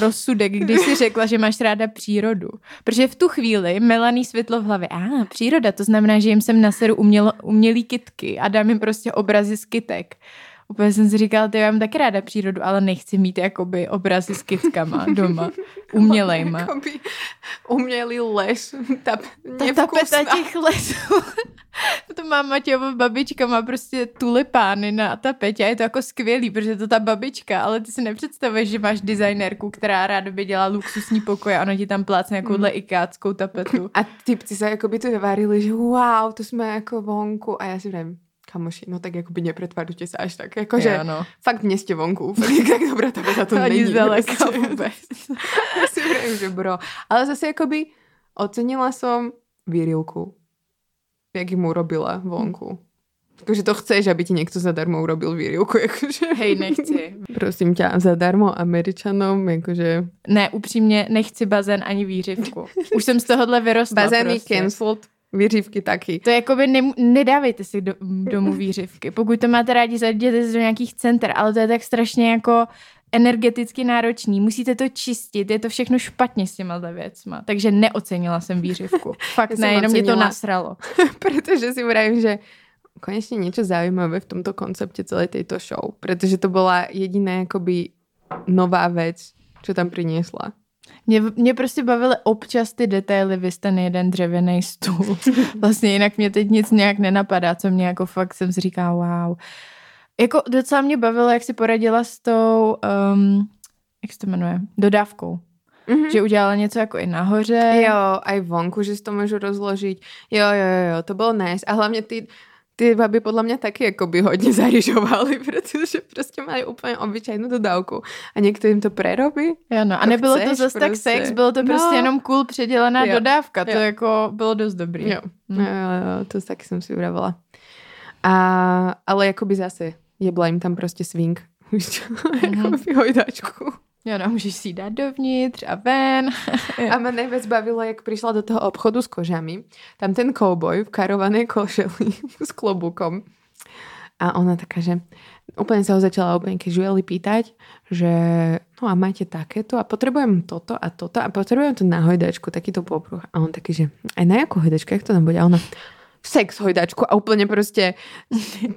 rozsudek, když jsi řekla, že máš ráda přírodu. Protože v tu chvíli Melanie světlo v hlavě, příroda, to znamená, že jim sem naseru umělý kytky a dám jim prostě obrazy z kytek. Úplně jsem si říkala, já mám taky ráda přírodu, ale nechci mít jakoby obrazy s kytkama doma, umělejma. Umělý les. Tapeta těch lesů. To máma těma babička má prostě tulipány na tapetě a je to jako skvělý, protože to ta babička, ale ty si nepředstavuješ, že máš designérku, která ráda by dělala luxusní pokoje a ona ti tam plácne jakouhle ikáckou tapetu. A typci se jakoby to várili, že wow, to jsme jako vonku a já si nevím. Kamoši, no tak jakoby nepretvarujte se až tak, jakože fakt v městě vonku, fakt tak dobrá tapeta to není. Ani zdaleka vůbec. Já si vrajím, že bro. Ale zase jakoby ocenila jsem výrilku, jak jim urobila vonku. Takže to chceš, aby ti někdo zadarmo urobil výrilku, jakože. Hej, nechci. Prosím tě, zadarmo Američanům, jakože. Ne, upřímně, nechci bazén ani výřivku. Už jsem z tohohle vyrostla. Bazén je cancelled. Výřivky taky. To jakoby nedávejte si domů výřivky. Pokud to máte rádi, zajděte si do nějakých center, ale to je tak strašně jako energeticky náročný, musíte to čistit, je to všechno špatně s těma věcma. Takže neocenila jsem výřivku. Fakt ne, jenom mě to nasralo. Protože si vravím, že konečně něco zaujímavé v tomto koncepte celé této show, protože to byla jediná jakoby nová věc, co tam přinesla. Mě prostě bavily občas ty detaily, vy jste nejeden dřevěný stůl. Vlastně jinak mě teď nic nějak nenapadá, co mě jako fakt jsem si říká wow. Jako docela mě bavilo, jak si poradila s tou, jak se to jmenuje, dodávkou. Mm-hmm. Že udělala něco jako i nahoře. Jo, aj vonku, že si to můžu rozložit. Jo, to bylo nice. A hlavně ty baby podle mě taky jako by hodně zaryžovaly, protože prostě mají úplně obyčejnou dodávku a někdo jim to prerobí. Ano, a nebylo to zase tak sex, bylo to prostě jenom cool předělaná dodávka. To jako bylo dost dobrý. Jo, to taky jsem si uvědomila. Ale jakoby zase jebla jim tam prostě swing. Jakoby hojdačku. Jo, no, můžeš si dát dovnitř a ven. A mě nejvíc bavilo, jak přišla do toho obchodu s kožami. Tam ten cowboy v karované košeli s klobukom. A ona taká, že úplně se ho začala úplně casually pýtať, že no a máte takéto a potřebujeme toto a potřebujeme to na hojdačku, takýto popruh. A on taky, že a na jakou hojdačku, jak to tam bude? A ona sex hojdačku a úplně prostě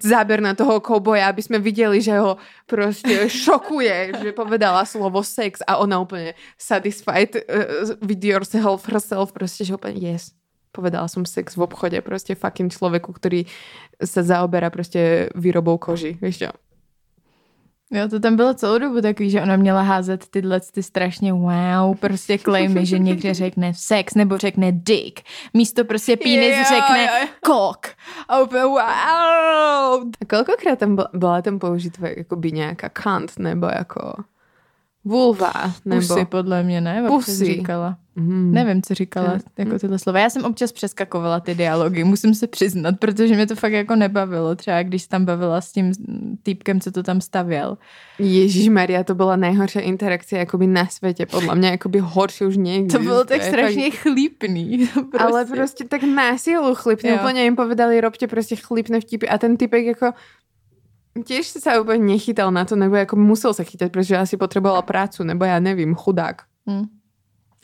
záběr na toho kouboja, aby jsme viděli, že ho prostě šokuje, že povedala slovo sex a ona úplně satisfied with herself, prostě, že úplně yes. Povedala jsem sex v obchodě prostě fucking člověku, který se zaoberá prostě výrobou koži, víš čo? Jo, to tam bylo celou dobu takový, že ona měla házet tyhle ty strašně wow, prostě klejmy, že někde řekne sex nebo řekne dick. Místo prostě penis řekne cock. A úplně wow. A kolikrát tam byla tam použitva jako by nějaká cunt nebo jako vulva. Nebo... Pusy podle mě, ne? Pusy. Říkala. Nevím, co říkala jako tyhle slova. Já jsem občas přeskakovala ty dialogy, musím se přiznat, protože mě to fakt jako nebavilo. Třeba když tam bavila s tím týpkem, co to tam stavěl. Ježišmaria, to byla nejhorší interakce jakoby na světě, podle mě jakoby horší už někdy. To bylo tak strašně chlípný. Prostě. Ale prostě tak násilu chlípný. Úplně jim povedali, robte prostě chlípné vtipy a ten týpek jako... Těž se úplně nechytal na to, nebo jako musel se chytat, protože asi potřebovala prácu, nebo já nevím, chudák.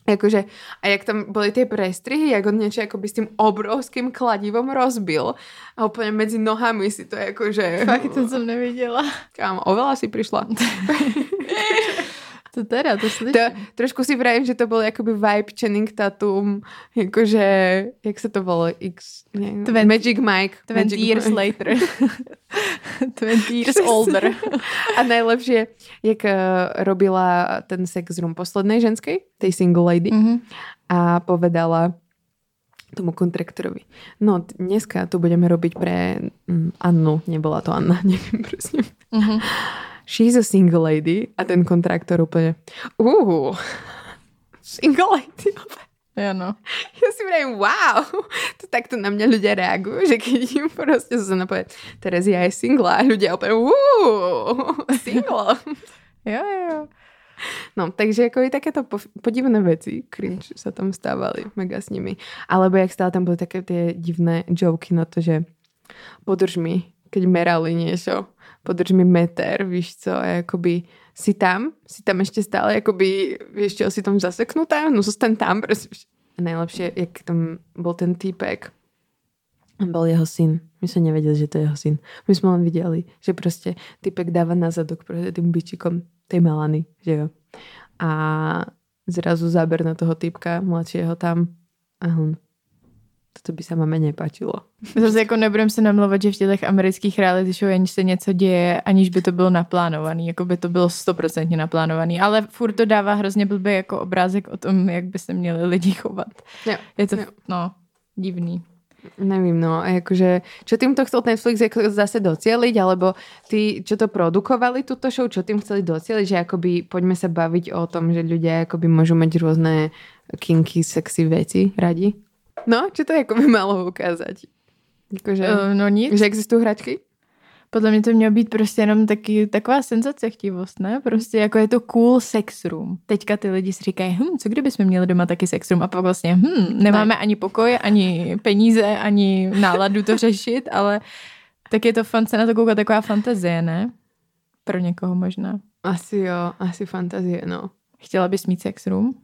Jakože, a jak tam byly ty prestrihy, jak on něče jakoby s tím obrovským kladivom rozbil a úplně mezi nohami si to jakože... Fakt to jsem neviděla. Kámo, oveľa si přišla. To teda, to slyším. Trošku si vravím, že to byl jakoby vibe Channing Tatum, jakože, jak se to volalo? Magic Mike. 20 years later. 20 years older. A nejlepší je, jak robila ten sex room poslednej ženskej, tej single lady, a povedala tomu kontraktorovi. No, dneska to budeme robiť pre Annu. Nebola to Anna, nevím, prostě. She's a single lady. A ten kontraktor úplně, single lady. Ano. Já si myslím, wow, to takto na mě lidé reagují, že když jim prostě se napojí, Terezia je single a lidé úplně, single. jo. No, takže jako i také to podivné věci, cringe se tam stávaly, mega s nimi. Alebo jak stále tam byly také ty divné joky na to, že podrž mi, keď merali něco. Podrž mi meter, víš co, a jakoby si tam ještě stále, jakoby, víš čo, si tam zaseknutá, no zůstaň tam, prostě. A nejlepší, jak tam byl ten týpek, byl jeho syn, my jsme nevěděli, že to je jeho syn, my jsme len viděli, že prostě týpek dává na zadok prostě tým bičíkom tej Melany, že jo. A zrazu záber na toho týpka, mladšího tam, a to by se máme nepáčilo. Zase jako nebudem se namlouvat, že v těch amerických reality show aniž se něco děje, aniž by to bylo naplánovaný, jako by to bylo 100% naplánovaný, ale furt to dává hrozně blbý jako obrázek o tom, jak by se měli lidi chovat. Jo, je to, no, divný. Nevím, no, a jakože, čo tým to chcel Netflix jako zase docieliť, alebo ty, čo to produkovali tuto show, čo tým chceli docieliť, že jakoby pojďme se bavit o tom, že ľudia jakoby môžu mať různé kinky, sexy věci radi. No, čo to jako by malo ukázat? Jakože, no nic. Že existují hračky? Podle mě to mělo být prostě jenom taková senzacechtivost, ne? Prostě jako je to cool sex room. Teďka ty lidi si říkají, co kdyby jsme měli doma taky sex room? A pak vlastně, nemáme ani pokoj, ani peníze, ani náladu to řešit, ale tak je to fun se na to koukat, taková fantazie, ne? Pro někoho možná. Asi jo, asi fantazie, no. Chtěla bys mít sex room?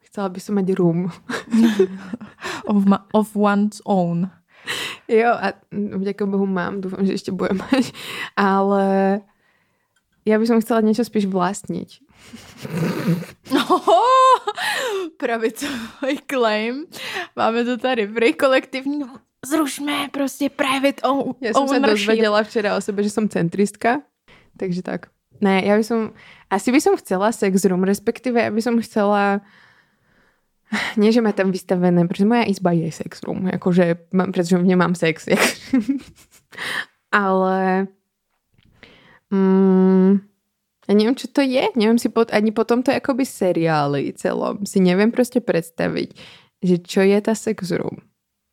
Chtěla bys mít room. Of one's own. Jo, a vďaka Bohu mám, doufám, že ještě budem mať, ale já bych chtěla něco spíš vlastnit. Pravicový claim. Máme to tady. Prý kolektivní zrušme prostě private own. Já jsem se dozvěděla včera o sebe, že jsem centristka. Takže tak. Ne, já bych asi bych chtěla sex room, respektive já bych chtěla nie, že mám tam vystavené, protože moja izba je sex room, jakože, protože v něm mám sex. Ale já nevím, co to je, nevím si ani po tomto jakoby seriály celom, si nevím prostě představit, že čo je ta sex room.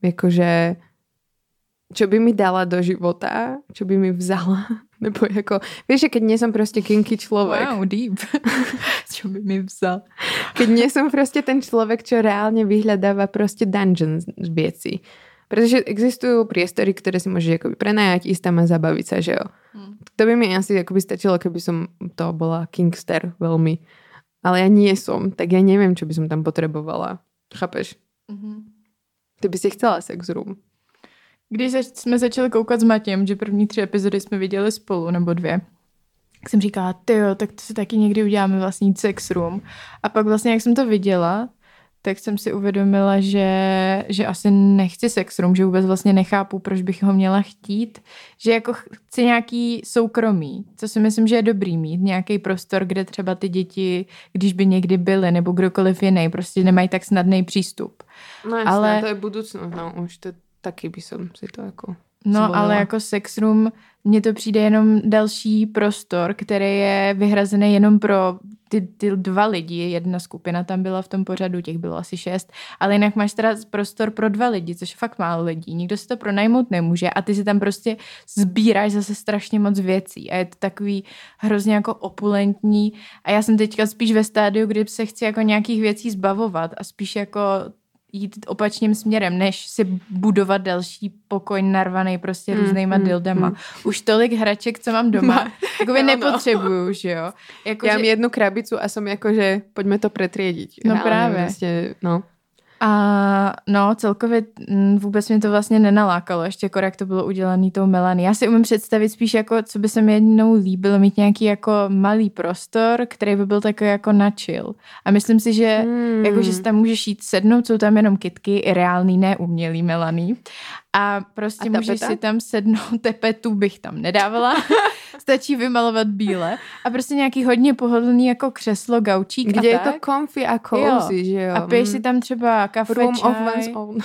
Jakože, čo by mi dala do života, čo by mi vzala, nebo jako, víš, že keď nie som prostě kinky člověk. Wow, deep. Čo by mi vzal? Keď nie som prostě ten člověk, čo reálně vyhľadáva prostě dungeons věci. Protože existují priestory, které si můžeš jakoby prenajať, ísť tam a zabavit se, že jo. To by mi asi jakoby stačilo, keby som to bola kingster velmi. Ale ja nie som, tak ja neviem, čo by som tam potrebovala. Chápeš? Mm-hmm. Ty by si chtěla sex room. Když jsme začali koukat s Matějem, že první 3 epizody jsme viděli spolu, nebo 2, tak jsem říkala, tyjo, tak to si taky někdy uděláme vlastní sex room. A pak vlastně, jak jsem to viděla, tak jsem si uvědomila, že asi nechci sex room, že vůbec vlastně nechápu, proč bych ho měla chtít, že jako chci nějaký soukromí, co si myslím, že je dobrý mít, nějaký prostor, kde třeba ty děti, když by někdy byly, nebo kdokoliv jiný, prostě nemají tak snadný přístup. No jasné, ale to je budoucnost, no už to taky by som si to jako zvolila. No ale jako sex room, mně to přijde jenom další prostor, který je vyhrazený jenom pro ty 2 lidi, jedna skupina tam byla v tom pořadu, těch bylo asi 6, ale jinak máš teda prostor pro 2 lidi, což je fakt málo lidí, nikdo si to pronajmout nemůže a ty si tam prostě sbíráš zase strašně moc věcí a je to takový hrozně jako opulentní a já jsem teďka spíš ve stádiu, kdy se chci jako nějakých věcí zbavovat a spíš jako jít opačným směrem, než si budovat další pokoj narvaný prostě různýma dildama. Už tolik hraček, co mám doma, jakoby nepotřebuju, že jo. Jako, já mám 1 krabicu a jsem jakože pojďme to přetriedit. No reálně, právě. Vlastně, no. A no celkově vůbec mě to vlastně nenalákalo, ještě jak to bylo udělané tou Melanie. Já si umím představit spíš jako, co by se mi jednou líbilo, mít nějaký jako malý prostor, který by byl takový jako na chill. A myslím si, že jako, že si tam můžeš jít sednout, jsou tam jenom kytky, i reální, ne umělý Melanie. A prostě můžeš si tam sednout, tepetu bych tam nedávala, stačí vymalovat bíle a prostě nějaký hodně pohodlný jako křeslo, gaučík kde a je tak. To comfy a cozy, že jo. A piješ si tam třeba kafe, room čaj. Of one's own.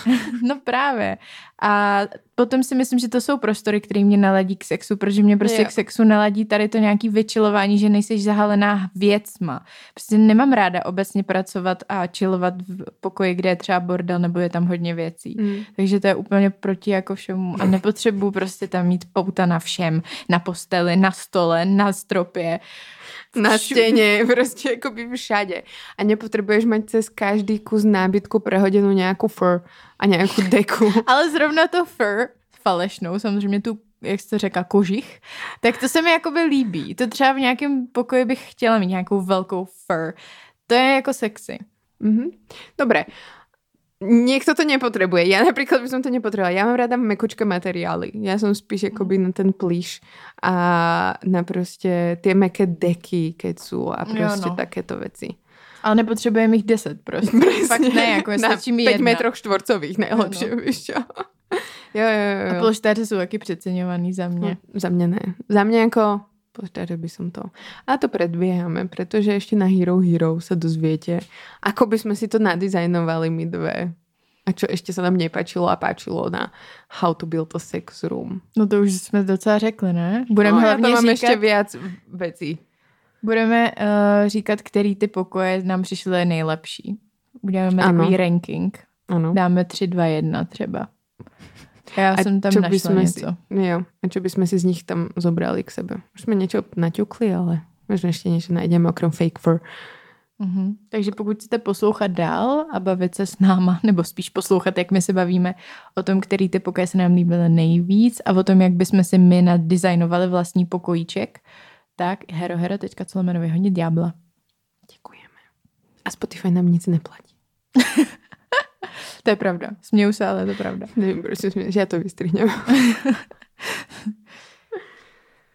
No právě. A potom si myslím, že to jsou prostory, které mě naladí k sexu, protože mě prostě k sexu naladí tady to nějaký vyčilování, že nejseš zahalená věcma. Prostě nemám ráda obecně pracovat a chillovat v pokoji, kde je třeba bordel nebo je tam hodně věcí. Takže to je úplně proti jako všemu. A nepotřebuji prostě tam mít pouta na všem. Na posteli, na stole, na stropě. Na stěně, prostě jako by všade. A nepotřebuješ mít cez každý kus nábytku prehoděnou nějakou fur a nějakou deku. Ale zrovna to fur, falešnou, samozřejmě tu, jak jsi to řekla, kožich, tak to se mi jakoby líbí. To třeba v nějakém pokoji bych chtěla mít nějakou velkou fur. To je jako sexy. Mm-hmm. Dobré. Někdo to nepotřebuje. Já například bych to nepotřebovala. Já mám ráda mekučké materiály. Já jsem spíš jakoby na ten plíš a na prostě ty meké deky, kecu a prostě no. Takéto věci. Ale nepotřebujeme jich 10 prostě. Fakt ne, jako stačí mi 5 metrů čtvercových nejlepší, víš čo. Jo. A polštáře jsou taky přeceňovaný za mě. No, za mě ne. Za mě jako poštáře by som to. A to predbieháme, protože ještě na Hero Hero se dozviete, ako by sme si to nadizajnovali my 2. A čo ještě se nám nepačilo a páčilo na How to Build a Sex Room. No to už jsme docela řekli, ne? Budeme hlavně říkat. Máme ještě víc věcí. Budeme říkat, který ty pokoje nám přišly nejlepší. Budeme takový ranking. Ano. Dáme 3, 2, 1 třeba. Já jsem tam našla něco. Jo, a čo bychom si z nich tam zobrali k sebe? Už jsme něco naťukli, ale možná ještě něco najdeme okrem fake fur. Mm-hmm. Takže pokud chcete poslouchat dál a bavit se s náma, nebo spíš poslouchat, jak my se bavíme o tom, který ty pokoje se nám líbily nejvíc a o tom, jak bychom si my nadizajnovali vlastní pokojíček, tak herohero.clomenovi hodně ďábla. Děkujeme. A Spotify nám nic neplatí. To je pravda. Směju se, ale je to pravda. Nevím, proč se směju, že já to vystřihnu.